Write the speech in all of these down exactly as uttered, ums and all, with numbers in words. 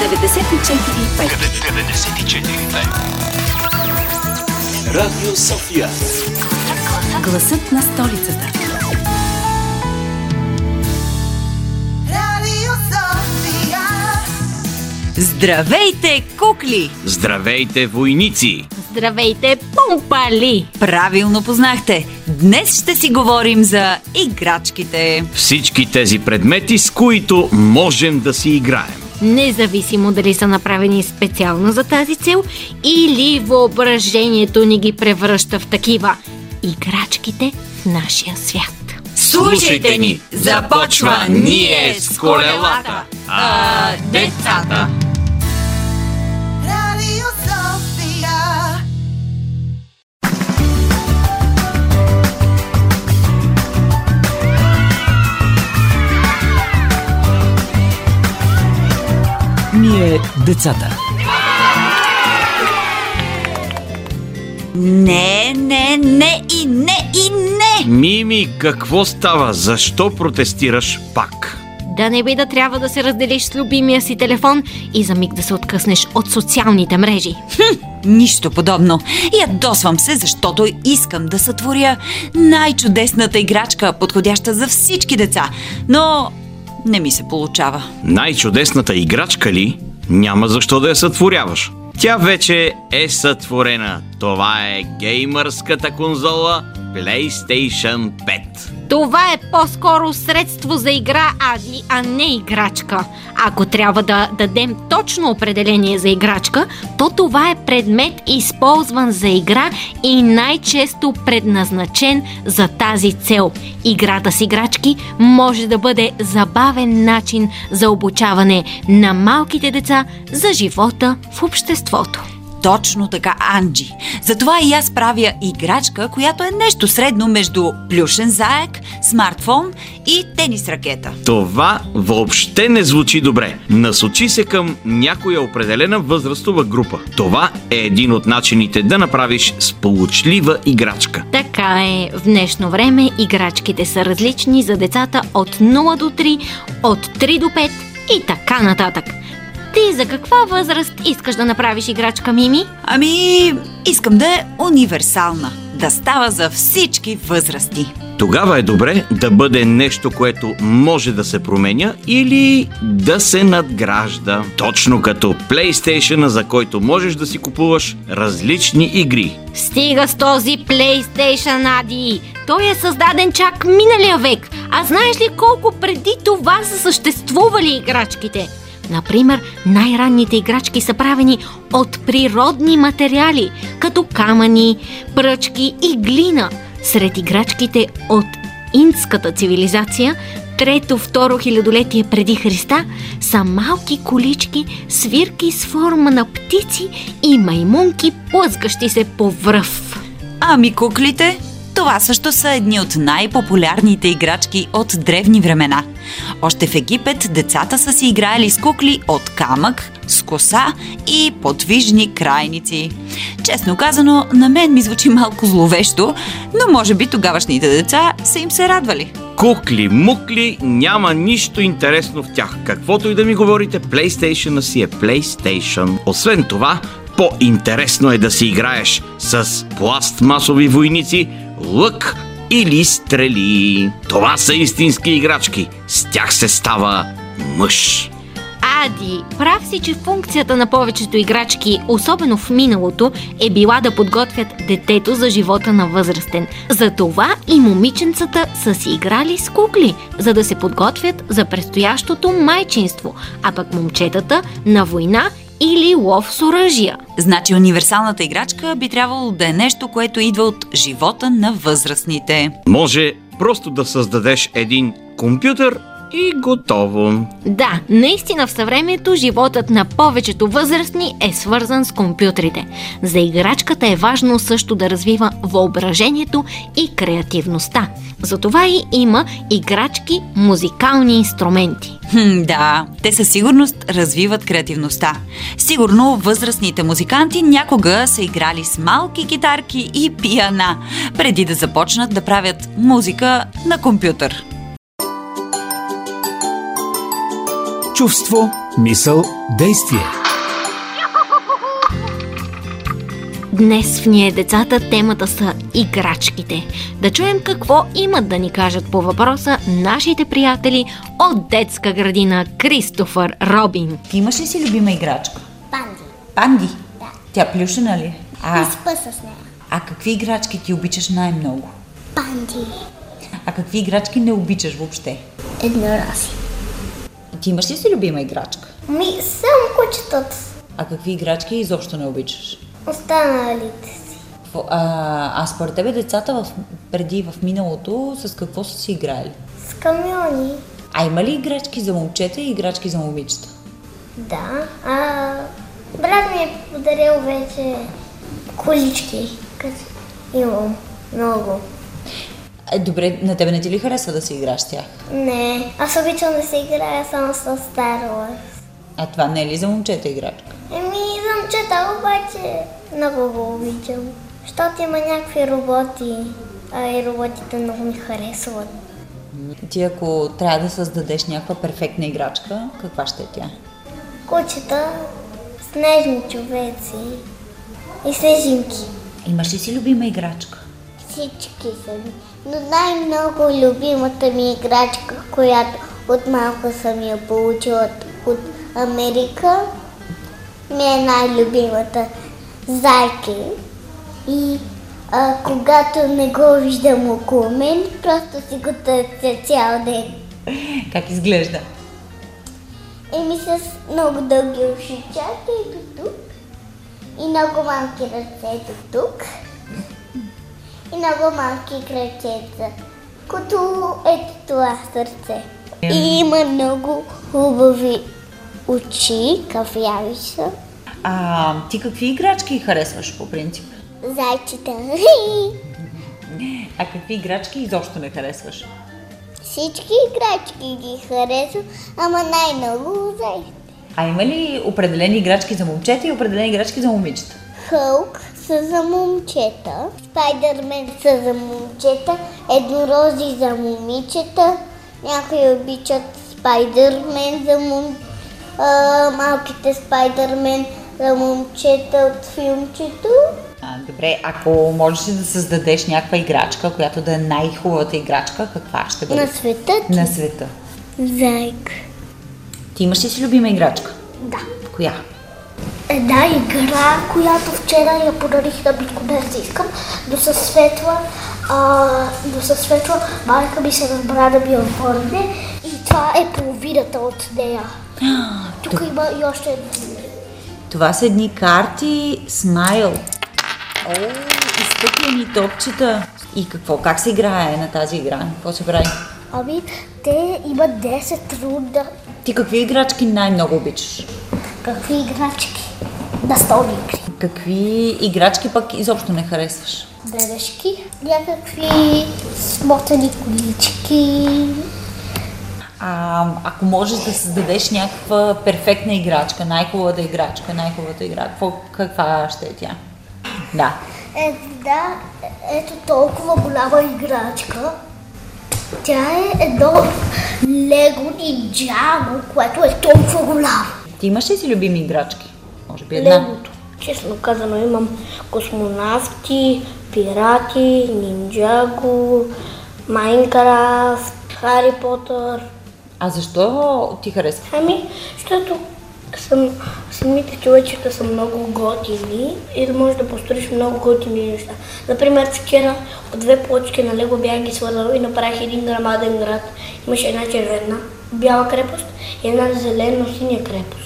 деветдесет и четири и пет Радио София. Гласът на столицата. Радио София. Здравейте, кукли! Здравейте, войници! Здравейте, пумпали! Правилно познахте! Днес ще си говорим за играчките. Всички тези предмети, с които можем да си играем. Независимо дали са направени специално за тази цел или въображението ни ги превръща в такива. Играчките в нашия свят. Слушайте ни! Започва Ние с колелата, а децата. Ние децата. Не, не, не и не и не! Мими, какво става? Защо протестираш пак? Да не би да трябва да се разделиш с любимия си телефон и за миг да се откъснеш от социалните мрежи. Хм, нищо подобно. Ядосвам се, защото искам да сътворя най-чудесната играчка, подходяща за всички деца. Но не ми се получава. Най-чудесната играчка ли? Няма защо да я сътворяваш. Тя вече е сътворена. Това е геймърската конзола PlayStation пет. Това е по-скоро средство за игра, Ади, а не играчка. Ако трябва да дадем точно определение за играчка, то това е предмет, използван за игра и най-често предназначен за тази цел. Играта с играчки може да бъде забавен начин за обучаване на малките деца за живота в обществото. Точно така, Анджи. Затова и аз правя играчка, която е нещо средно между плюшен заек, смартфон и тенис ракета. Това въобще не звучи добре. Насочи се към някоя определена възрастова група. Това е един от начините да направиш сполучлива играчка. Така е. В днешно време играчките са различни за децата от нула до три, от три до пет и така нататък. Ти за каква възраст искаш да направиш играчка, Мими? Ами, искам да е универсална, да става за всички възрасти. Тогава е добре да бъде нещо, което може да се променя или да се надгражда. Точно като PlayStation, за който можеш да си купуваш различни игри. Стига с този PlayStation, Ади! Той е създаден чак миналия век. А знаеш ли колко преди това са съществували играчките? Например, най-ранните играчки са правени от природни материали, като камъни, пръчки и глина. Сред играчките от Индската цивилизация, трето-второ хилядолетие преди Христа, са малки колички, свирки с форма на птици и маймунки, плъзгащи се по връв. Ами куклите? Това също са едни от най-популярните играчки от древни времена. Още в Египет децата са си играели с кукли от камък, с коса и подвижни крайници. Честно казано, на мен ми звучи малко зловещо, но може би тогавашните деца са им се радвали. Кукли, мукли, няма нищо интересно в тях. Каквото и да ми говорите, PlayStation си е PlayStation. Освен това, по-интересно е да си играеш с пластмасови войници, лък или стрели. Това са истински играчки. С тях се става мъж. Ади, прав си, че функцията на повечето играчки, особено в миналото, е била да подготвят детето за живота на възрастен. Затова и момиченцата са си играли с кукли, за да се подготвят за предстоящото майчинство, а пък момчетата на война или лов с оръжия. Значи универсалната играчка би трябвало да е нещо, което идва от живота на възрастните. Може просто да създадеш един компютър и готово. Да, наистина в съвремието животът на повечето възрастни е свързан с компютрите. За играчката е важно също да развива въображението и креативността. Затова и има играчки музикални инструменти. Хм, да, те със сигурност развиват креативността. Сигурно възрастните музиканти някога са играли с малки китарки и пиана, преди да започнат да правят музика на компютър. Чувство, мисъл, действие. Днес в Ние, децата, темата са играчките. Да чуем какво имат да ни кажат по въпроса нашите приятели от детска градина Кристофър Робин. Ти имаш ли си любима играчка? Панди. Панди? Да. Тя плюшена ли? А... Не спа с нея. А какви играчки ти обичаш най-много? Панди. А какви играчки не обичаш въобще? Еднорази. Ти имаш ли си любима играчка? Ми, само кучетата. А какви играчки изобщо не обичаш? Останалите си. А, а според тебе децата в, преди в миналото с какво са си играли? С камиони. А има ли играчки за момчета и играчки за момичета? Да. А, брат ми е подарил вече колички, като имам много. Добре, на тебе не ти ли харесва да си играеш с тях? Не, аз обичам да се играя само с Star Wars. А това не е ли за момчета играчка? Еми, за момчета, обаче много го обичам. Защото има някакви роботи, а и роботите много ми харесват. Ти ако трябва да създадеш някаква перфектна играчка, каква ще е тя? Кучета, снежни човеци и снежинки. Имаш ли си любима играчка? Всички са ми. Но най-много любимата ми играчка, която от малко съм я получила от Америка, ми е най-любимата зайки. И а, когато не го виждам около мен, просто си го търся цял ден. Как изглежда? Еми с много дълги ушичата и до тук. И много малки ръце до тук. И много малки кръчета, като ето това сърце. И има много хубави очи, кафяви са. А ти какви играчки харесваш по принцип? Зайчета. А какви играчки изобщо не харесваш? Всички играчки ги харесвам, ама най-много зайчета. А има ли определени играчки за момчета и определени играчки за момичета? Хълк са за момчета, Спайдърмен са за момчета, еднорози за момичета, някои обичат Спайдърмен за мом... а, малките Спайдърмен за момчета от филмчето. А, добре, ако можеш да създадеш някаква играчка, която да е най-хубавата играчка, каква ще бъде? На света ти? На света. Зайк. Ти имаш ли си любима играчка? Да. Коя? Една игра, която вчера я подарих на Битко, без да искам, до със светла, а, до със светла майка ми се разбра да ми я върне и това е половината от нея. Тук Т... има и още една. Това са едни карти Смайл. О, изпъквани топчета. И какво, как се играе на тази игра? Какво се прави? Ами, те имат десет рунда. Ти какви играчки най-много обичаш? Какви играчки? Настолни игри. Какви играчки пък изобщо не харесваш? Дъдъшки, някакви смотани колички. А, ако можеш да създадеш някаква перфектна играчка, най-хубавата играчка, най-хубавата играчка, каква ще е тя? Да. Е, да, ето толкова голяма играчка. Тя е едно Lego Ninjago, което е толкова голямо. Ти имаш ли си любими играчки? Може би една? Легото. Честно казано имам космонавти, пирати, Ninjago, Майнкрафт, Хари Потър. А защо ти харесва? Ами, защото съм, самите човечета са много готини и да можеш да построиш много готини неща. Например, вчера от две плочки на Лего бях ги свързал и направих един грамаден град. Имаше една червена бяла крепост и една зелено-синя крепост.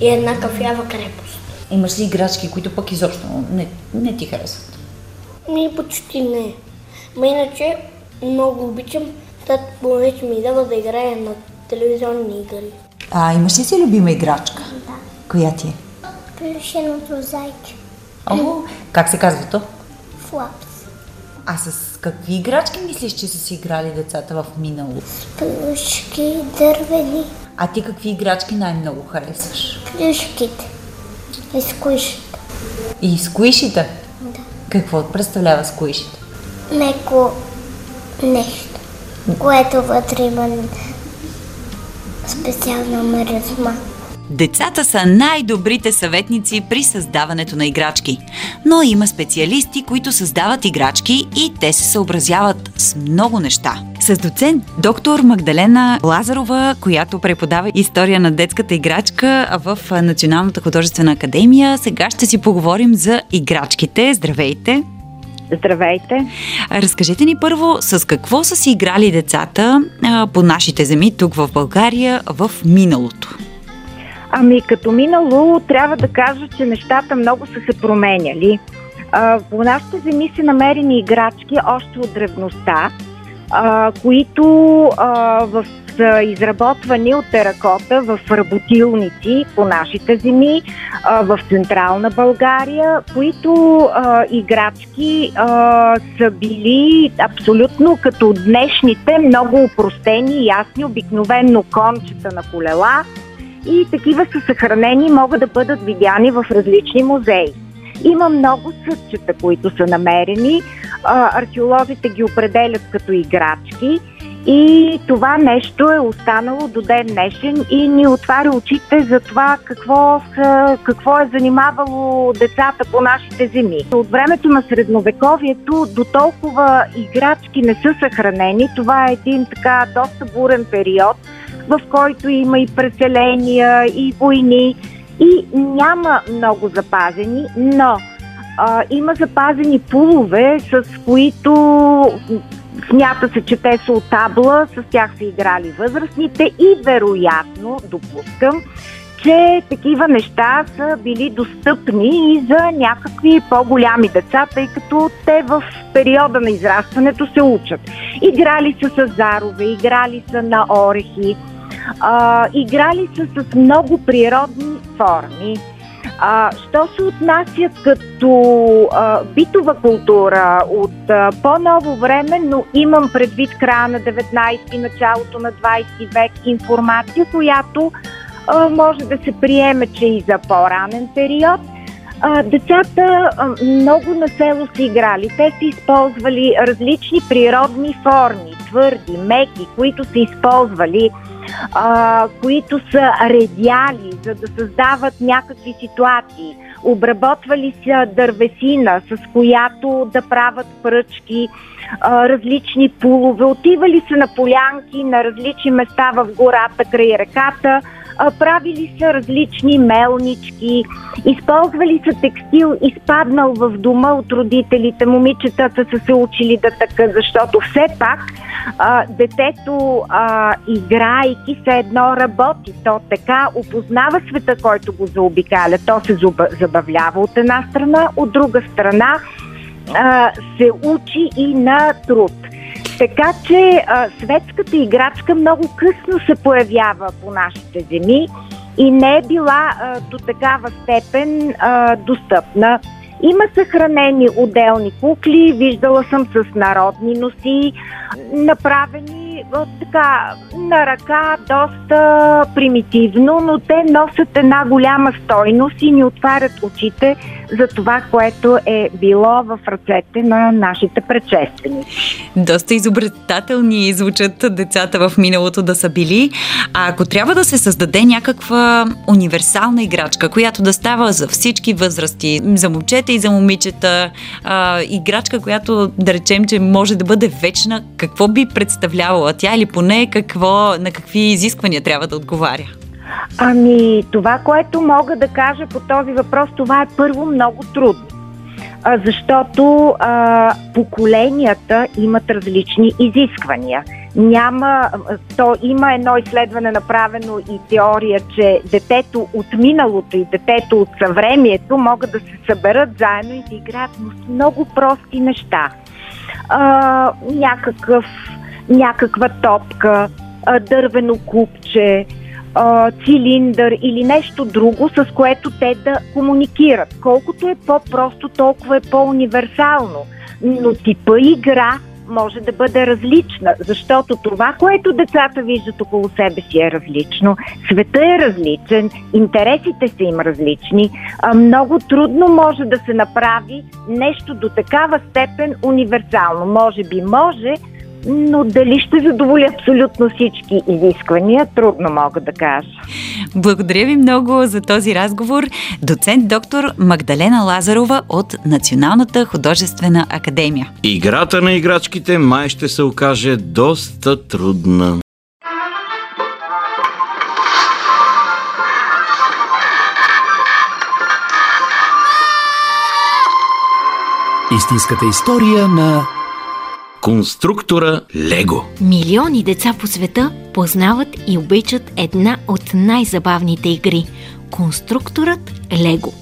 И една кафява крепост. Имаш ли играчки, които пък изобщо не, не ти харесват? Ми почти не. Ма иначе много обичам, тат повече ми дава да играя на телевизионни игри. А имаш ли си любима играчка? Да. Коя ти е? Плюшеното зайче. О, как се казва то? Флапс. А с какви играчки мислиш, че са си играли децата в минало? Плюшки, дървени. А ти какви играчки най-много харесваш? Плюшките. И скуишите. И скуишите? Да. Какво представлява скуишите? Меко нещо, което вътре има специална миризма. Децата са най-добрите съветници при създаването на играчки. Но има специалисти, които създават играчки и те се съобразяват с много неща. С доцент доктор Магдалена Лазарова, която преподава история на детската играчка в Националната художествена академия. Сега ще си поговорим за играчките. Здравейте! Здравейте! Разкажете ни първо с какво са си играли децата по нашите земи тук в България в миналото. Ами като минало трябва да кажа, че нещата много са се променяли. А, по нашите земи са намерени играчки още от древността, а, които а, в, са изработвани от теракота в работилници по нашите земи, а, в Централна България, които а, играчки а, са били абсолютно като днешните, много опростени, ясни, обикновено кончета на колела. И такива са съхранени, могат да бъдат видяни в различни музеи. Има много съдчета, които са намерени. Археолозите ги определят като играчки и това нещо е останало до ден днешен и ни отваря очите за това какво, какво е занимавало децата по нашите земи. От времето на средновековието до толкова играчки не са съхранени. Това е един така доста бурен период, в който има и преселения, и войни, и няма много запазени, но а, има запазени пулове, с които смята се, че те са от табла, с тях са играли възрастните и вероятно, допускам, че такива неща са били достъпни и за някакви по-голями деца, тъй като те в периода на израстването се учат. Играли са с зарове, играли са на орехи, А, играли са с много природни форми. А, що се отнася като а, битова култура от а, по-ново време, но имам предвид края на деветнайсети, началото на двайсети век, информация, която а, може да се приеме, че и за по-ранен период. А, децата а, много на село са играли. Те са използвали различни природни форми, твърди, меки, които са използвали, а, които са редяли, за да създават някакви ситуации. Обработвали са дървесина, с която да правят пръчки, а, различни пулове. Отивали са на полянки, на различни места в гората, край реката. А, правили са различни мелнички, използвали са текстил, изпаднал в дома от родителите. Момичетата са се учили да така, защото все пак а, детето, а, играйки, се едно работи. То така опознава света, който го заобикаля. То се забавлява от една страна, от друга страна а, се учи и на труд. Така че а, светската играчка много късно се появява по нашите земи и не е била а, до такава степен а, достъпна. Има съхранени отделни кукли, виждала съм с народни носи, направени а, така на ръка, доста примитивно, но те носят една голяма стойност и ни отварят очите за това, което е било в ръцете на нашите предшественици. Доста изобретателни звучат децата в миналото да са били. А ако трябва да се създаде някаква универсална играчка, която да става за всички възрасти, за момчета и за момичета, а, играчка, която да речем, че може да бъде вечна, какво би представлявала тя или поне какво, на какви изисквания трябва да отговаря? Ами, това, което мога да кажа по този въпрос, това е първо много трудно, а, защото а, поколенията имат различни изисквания. Няма, то има едно изследване направено и теория, че детето от миналото и детето от съвремието могат да се съберат заедно и да играят с много прости неща. А, някакъв, някаква топка, а, дървено купче, цилиндър или нещо друго, с което те да комуникират. Колкото е по-просто, толкова е по-универсално. Но типа игра може да бъде различна, защото това, което децата виждат около себе си, е различно. Светът е различен, интересите са им различни. Много трудно може да се направи нещо до такава степен универсално. Може би може, Но дали ще задоволя абсолютно всички изисквания, трудно мога да кажа. Благодаря ви много за този разговор. Доцент доктор Магдалена Лазарова от Националната художествена академия. Играта на играчките май ще се окаже доста трудна. Истинската история на конструктора Лего. Милиони деца по света познават и обичат една от най-забавните игри – конструкторът Лего.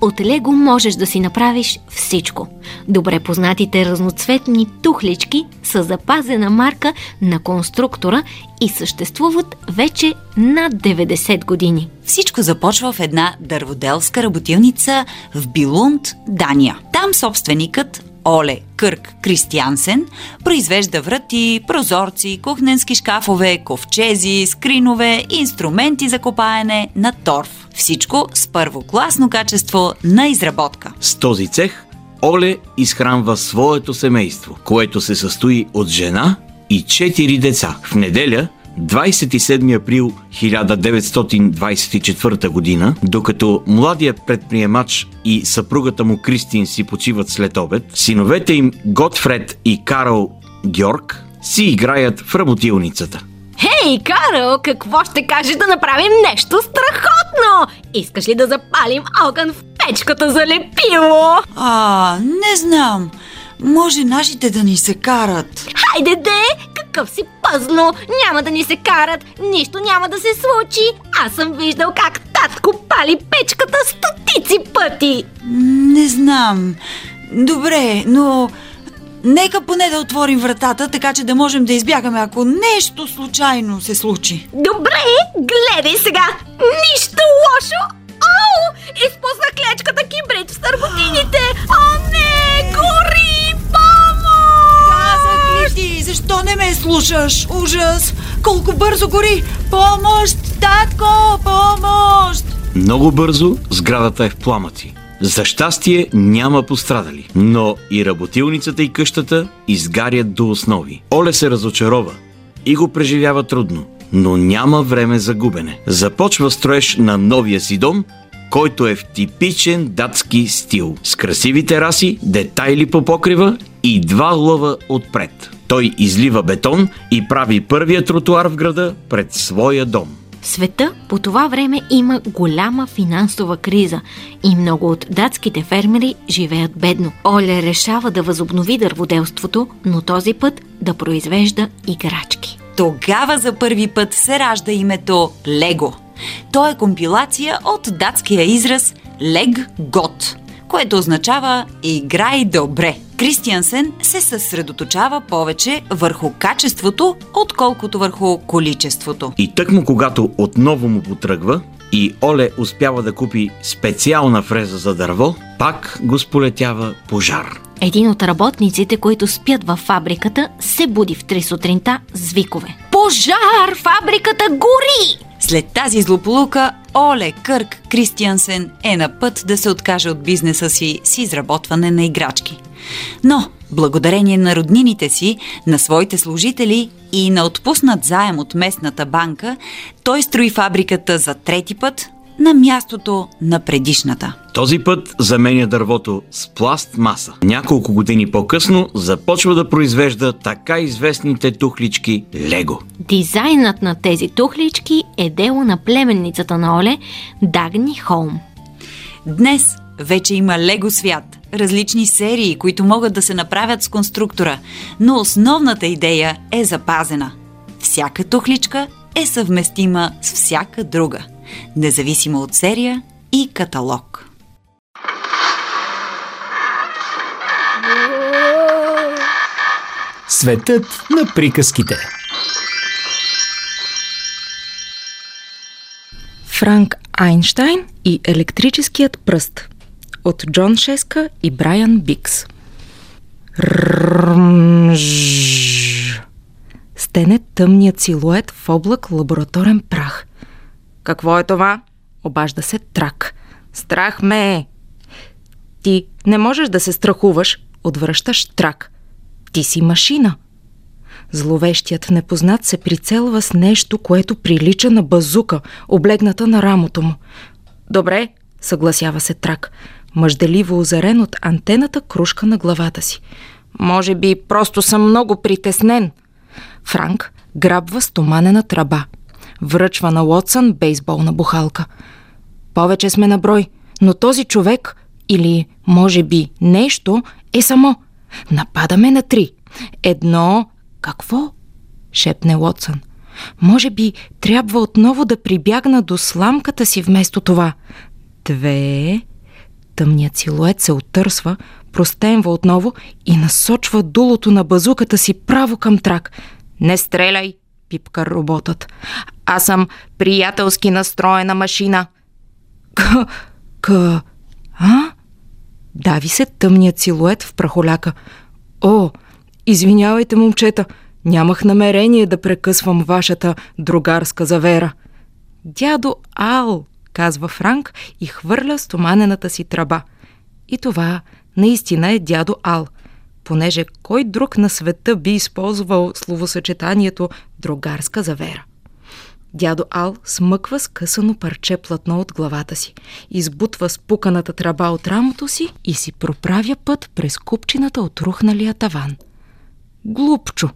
От Лего можеш да си направиш всичко. Добре познатите разноцветни тухлички са запазена марка на конструктора и съществуват вече над деветдесет години. Всичко започва в една дърводелска работилница в Билунд, Дания. Там собственикът Оле Кирк Кристиансен произвежда врати, прозорци, кухненски шкафове, ковчези, скринове, инструменти за копаене на торф. Всичко с първокласно качество на изработка. С този цех Оле изхранва своето семейство, което се състои от жена и четири деца. В неделя, двадесет и седми април хиляда деветстотин двадесет и четвърта година, докато младият предприемач и съпругата му Кристин си почиват след обед, синовете им Готфред и Карл Георг си играят в работилницата. Хей, Карл, какво ще кажеш да направим нещо страхотно? Искаш ли да запалим огън в печката за лепило? А, не знам. Може нашите да ни се карат. Хайде де, какъв си пъзно, няма да ни се карат, нищо няма да се случи. Аз съм виждал как татко пали печката стотици пъти. Не знам. Добре, но нека поне да отворим вратата, така че да можем да избягаме, ако нещо случайно се случи. Добре, гледай сега. Нищо лошо. Оу, изпуснах клечката кибрид в сърботините. О, не, гори, помощ! Казах ли ти, защо не ме слушаш? Ужас! Колко бързо гори! Помощ, татко, помощ! Много бързо сградата е в пламъци. За щастие няма пострадали, но и работилницата и къщата изгарят до основи. Оле се разочарова и го преживява трудно, но няма време за губене. Започва строеж на новия си дом, който е в типичен датски стил, с красиви тераси, детайли по покрива и два лъва отпред. Той излива бетон и прави първия тротоар в града пред своя дом. В света по това време има голяма финансова криза и много от датските фермери живеят бедно. Оле решава да възобнови дърводелството, но този път да произвежда играчки. Тогава за първи път се ражда името Лего. То е компилация от датския израз «Лег гот», което означава «играй добре». Кристиансен се съсредоточава повече върху качеството, отколкото върху количеството. И тъкмо когато отново му потръгва и Оле успява да купи специална фреза за дърво, пак го сполетява пожар. Един от работниците, които спят във фабриката, се буди в три сутринта с викове. Пожар! Фабриката гори! След тази злополука, Оле Кирк Кристиансен е на път да се откаже от бизнеса си с изработване на играчки. Но, благодарение на роднините си, на своите служители и на отпуснат заем от местната банка, той строи фабриката за трети път на мястото на предишната. Този път заменя дървото с пластмаса. Няколко години по-късно започва да произвежда така известните тухлички Лего. Дизайнът на тези тухлички е дело на племенницата на Оле, Дагни Холм. Днес вече има Лего свят, различни серии, които могат да се направят с конструктора, но основната идея е запазена. Всяка тухличка е съвместима с всяка друга, независимо от серия и каталог. Светът на приказките. Франк Айнщайн и електрическият пръст от Джон Шеска и Брайан Бикс. Ррррмжжжж. Стене тъмният силует в облак лабораторен прах. Какво е това? Обажда се Трак. Страх ме е. Ти не можеш да се страхуваш, отвръщаш Трак. Ти си машина. Зловещият непознат се прицелва с нещо, което прилича на базука, облегната на рамото му. Добре, съгласява се Трак, мъжделиво озарен от антената крушка на главата си. Може би просто съм много притеснен. Франк грабва стоманена тръба. Връчва на Уотсън бейсболна бухалка. Повече сме на брой, но този човек, или може би нещо, е само. Нападаме на три. Едно... Какво? Шепне Уотсън. Може би трябва отново да прибягна до сламката си вместо това. Две... Тъмният силует се отърсва, простенва отново и насочва дулото на базуката си право към Трак. Не стреляй, пипка роботът. Аз съм приятелски настроена машина. К... К... А? Дави се тъмният силует в прахоляка. О, извинявайте, момчета, нямах намерение да прекъсвам вашата другарска завера. Дядо Ал, казва Франк и хвърля стоманената си тръба. И това наистина е дядо Ал, понеже кой друг на света би използвал словосъчетанието другарска завера. Дядо Ал смъква скъсано парче платно от главата си, избутва спуканата тръба от рамото си и си проправя път през купчината от рухналия таван. Глупчо!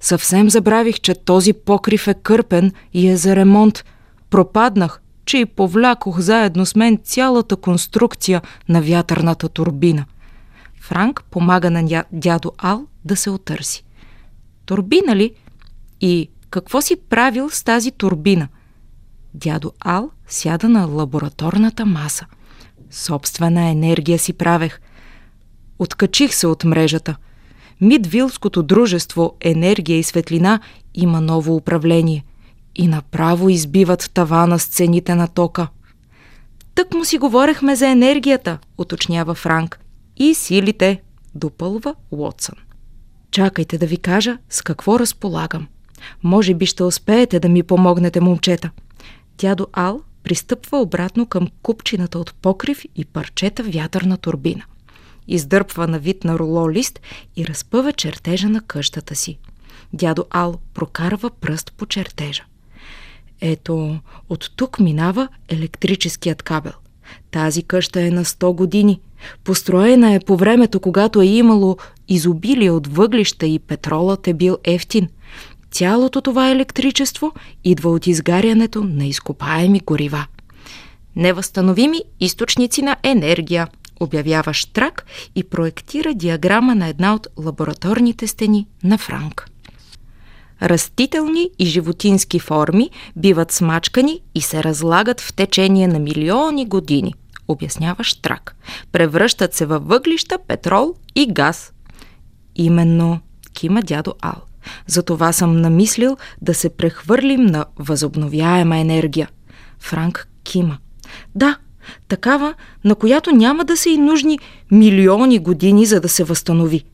Съвсем забравих, че този покрив е кърпен и е за ремонт. Пропаднах, че и повлякох заедно с мен цялата конструкция на вятърната турбина. Франк помага на дядо Ал да се отърси. Турбина ли? И какво си правил с тази турбина? Дядо Ал сяда на лабораторната маса. Собствена енергия си правех. Откачих се от мрежата. Мидвилското дружество Енергия и Светлина има ново управление и направо избиват тавана с цените на тока. Тък му си говорехме за енергията, уточнява Франк. И силите, допълва Уотсън. Чакайте да ви кажа с какво разполагам. Може би ще успеете да ми помогнете, момчета. Дядо Ал пристъпва обратно към купчината от покрив и парчета вятърна турбина. Издърпва на вид на руло лист и разпъва чертежа на къщата си. Дядо Ал прокарва пръст по чертежа. Ето, от тук минава електрическият кабел. Тази къща е на сто години. Построена е по времето, когато е имало изобилие от въглища и петролът е бил евтин. Цялото това електричество идва от изгарянето на изкопаеми горива. Невъзстановими източници на енергия, обявява Трак и проектира диаграма на една от лабораторните стени на Франк. Растителни и животински форми биват смачкани и се разлагат в течение на милиони години, обяснява Трак. Превръщат се във въглища, петрол и газ. Именно, кима дядо Ал. Затова съм намислил да се прехвърлим на възобновяема енергия. Франк кима. Да, такава, на която няма да са и нужни милиони години, за да се възстанови.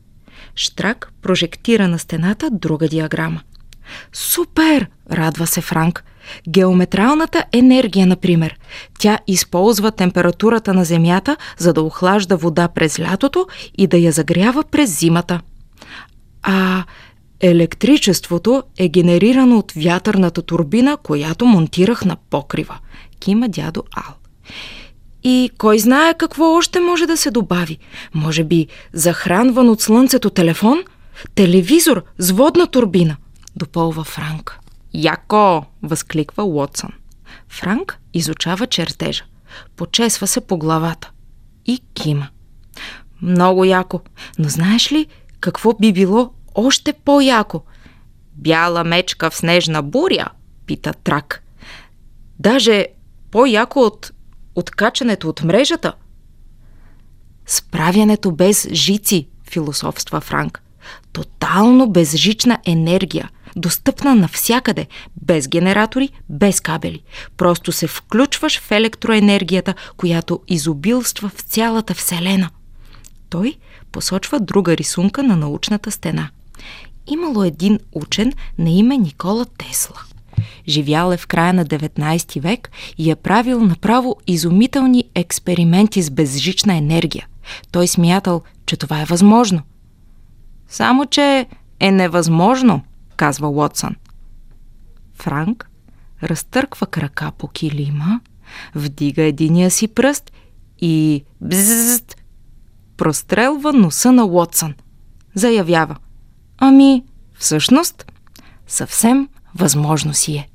Штрак прожектира на стената друга диаграма. Супер! Радва се Франк. Геометралната енергия, например. Тя използва температурата на Земята, за да охлажда вода през лятото и да я загрява през зимата. А електричеството е генерирано от вятърната турбина, която монтирах на покрива. Кима дядо Ал. И кой знае какво още може да се добави? Може би захранван от слънцето телефон? Телевизор с водна турбина, допълва Франк. Яко! Възкликва Уотсън. Франк изучава чертежа. Почесва се по главата. И кима. Много яко. Но знаеш ли какво би било още по-яко? Бяла мечка в снежна буря? Пита Трак. Даже по-яко от откачането от мрежата? Справянето без жици, философства Франк. Тотално безжична енергия, достъпна навсякъде, без генератори, без кабели. Просто се включваш в електроенергията, която изобилства в цялата Вселена. Той посочва друга рисунка на научната стена. Имало един учен на име Никола Тесла. Живял е в края на деветнайсети век и е правил направо изумителни експерименти с безжична енергия. Той смятал, че това е възможно. Само, че е невъзможно, казва Уотсън. Франк разтърква крака по килима, вдига единия си пръст и бззззт прострелва носа на Уотсън. Заявява: ами, всъщност, съвсем възможно си е.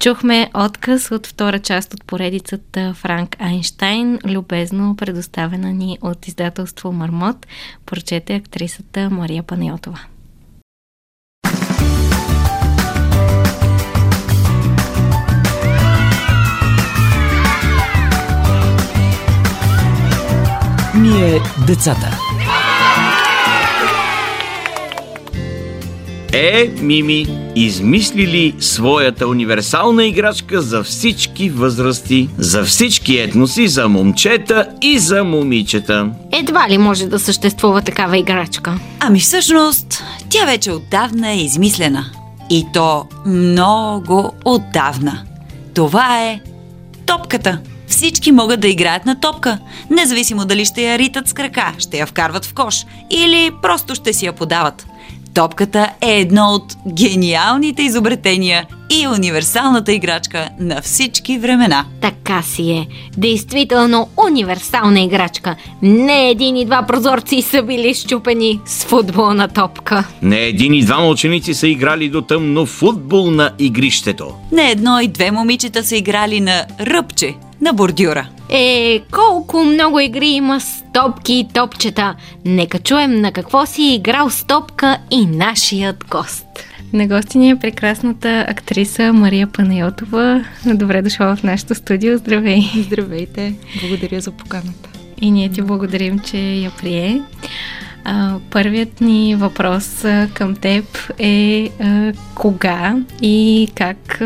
Чухме откъс от втора част от поредицата Франк Айнщайн, любезно предоставена ни от издателство Мармот. Прочете актрисата Мария Панайотова. Ние, децата. Е, Мими, измислили своята универсална играчка за всички възрасти, за всички етноси, за момчета и за момичета. Едва ли може да съществува такава играчка? Ами всъщност, тя вече отдавна е измислена. И то много отдавна. Това е топката. Всички могат да играят на топка, независимо дали ще я ритат с крака, ще я вкарват в кош или просто ще си я подават. Топката е едно от гениалните изобретения и универсалната играчка на всички времена. Така си е. Действително универсална играчка. Не един и два прозорци са били счупени с футболна топка. Не един и двама ученици са играли до тъмно футбол на игрището. Не едно и две момичета са играли на ръбче, на бордюра. Е, колко много игри има с топки и топчета. Нека чуем на какво си е играл с топка и нашият гост. На гости ни е прекрасната актриса Мария Панайотова. Добре дошла в нашото студио. Здравей! Здравейте! Благодаря за поканата. И ние ти благодарим, че я прие. Първият ни въпрос към теб е: кога и как,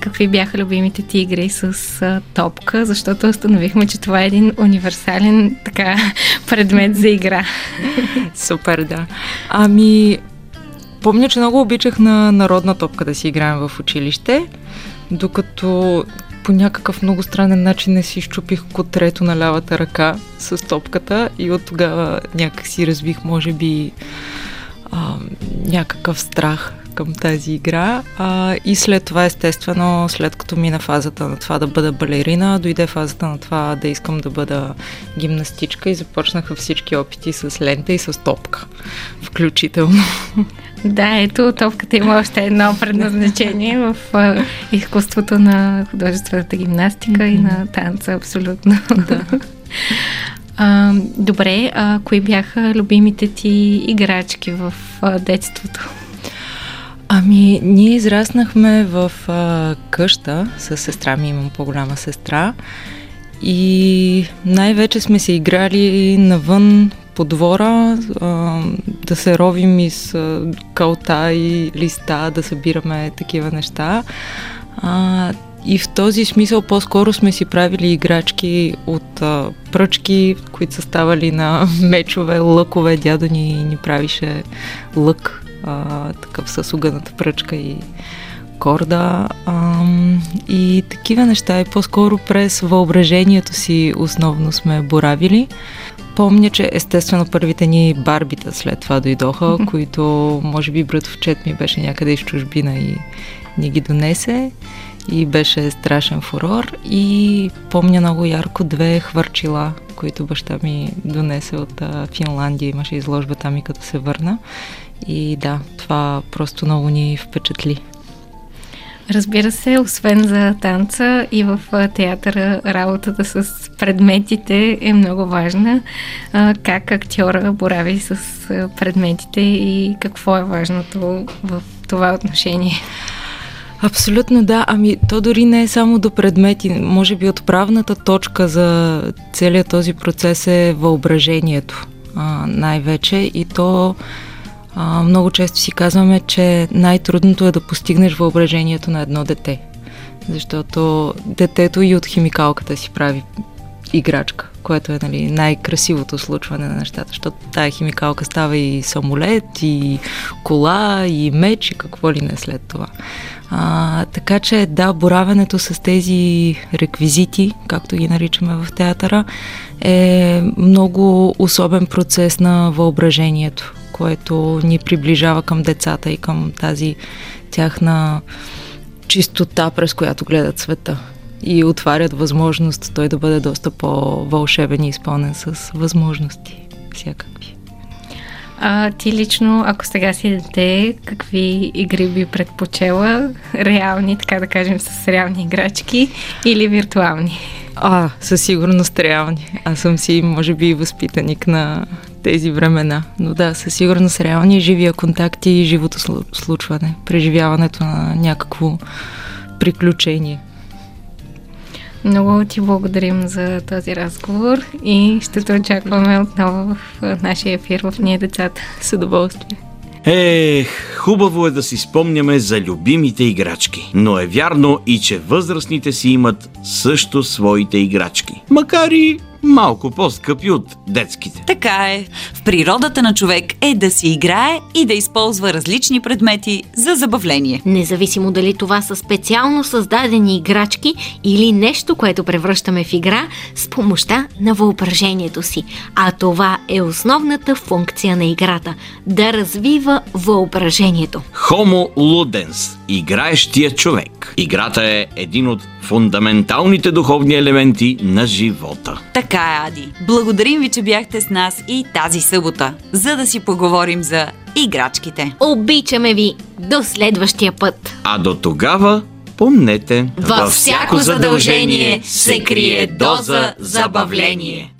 какви бяха любимите ти игри с топка, защото установихме, че това е един универсален така предмет за игра. Супер, да. Ами, помня, че много обичах на народна топка да си играем в училище, докато по някакъв много странен начин не си изчупих котрето на лявата ръка с топката и от тогава някак си развих, може би, а, някакъв страх към тази игра. А, и след това, естествено, след като мина фазата на това да бъда балерина, дойде фазата на това да искам да бъда гимнастичка и започнаха всички опити с лента и с топка, включително. Да, ето, топката има още едно предназначение в изкуството на художествената гимнастика и на танца, абсолютно. Да. А, добре, а кои бяха любимите ти играчки в детството? Ами, ние израснахме в а, къща с сестра ми, имам по-голяма сестра, и най-вече сме се играли навън по двора, а, да се ровим из а, калта и листа, да събираме такива неща. А, и в този смисъл по-скоро сме си правили играчки от а, пръчки, които са ставали на мечове, лъкове. Дядо ни, ни правише лък, а, такъв с огъната пръчка и корда, а, и такива неща. И по-скоро през въображението си основно сме боравили. Помня, че естествено първите ни барбита след това дойдоха, mm-hmm. които може би братовчет ми беше някъде из чужбина и ни ги донесе и беше страшен фурор. И помня много ярко две хвърчила, които баща ми донесе от а, Финландия. Имаше изложба там и като се върна. И да, това просто много ни впечатли. Разбира се, освен за танца и в театъра, работата с предметите е много важна. Как актьора борави с предметите и какво е важното в това отношение? Абсолютно да. Ами то дори не е само до предмети. Може би отправната точка за целият този процес е въображението, а, най-вече, и то... А, много често си казваме, че най-трудното е да постигнеш въображението на едно дете, защото детето и от химикалката си прави играчка, което е, нали, най-красивото случване на нещата, защото тая химикалка става и самолет, и кола, и меч, и какво ли не след това. А, така че да, боравенето с тези реквизити, както ги наричаме в театъра, е много особен процес на въображението, което ни приближава към децата и към тази тяхна чистота, през която гледат света. И отварят възможност той да бъде доста по-вълшебен и изпълнен с възможности всякакви. А ти лично, ако сега си дете, какви игри би предпочела? Реални, така да кажем, с реални играчки или виртуални? А, със сигурност реални. Аз съм си, може би, възпитаник на тези времена. Но да, със сигурност реални, живия контакт и живото случване. Преживяването на някакво приключение. Много ти благодарим за този разговор и ще те очакваме отново в нашия ефир в Ние, Децата. С удоволствие. Ех, хубаво е да си спомняме за любимите играчки, но е вярно и че възрастните си имат също своите играчки. Макар и малко по-скъпи от детските. Така е. В природата на човек е да си играе и да използва различни предмети за забавление. Независимо дали това са специално създадени играчки или нещо, което превръщаме в игра с помощта на въображението си. А това е основната функция на играта – да развива въображението. Homo ludens – играещия човек. Играта е един от фундаменталните духовни елементи на живота. Така е, Ади. Благодарим ви, че бяхте с нас и тази събота, за да си поговорим за играчките. Обичаме ви! До следващия път! А до тогава, помнете, във всяко задължение се крие доза забавление.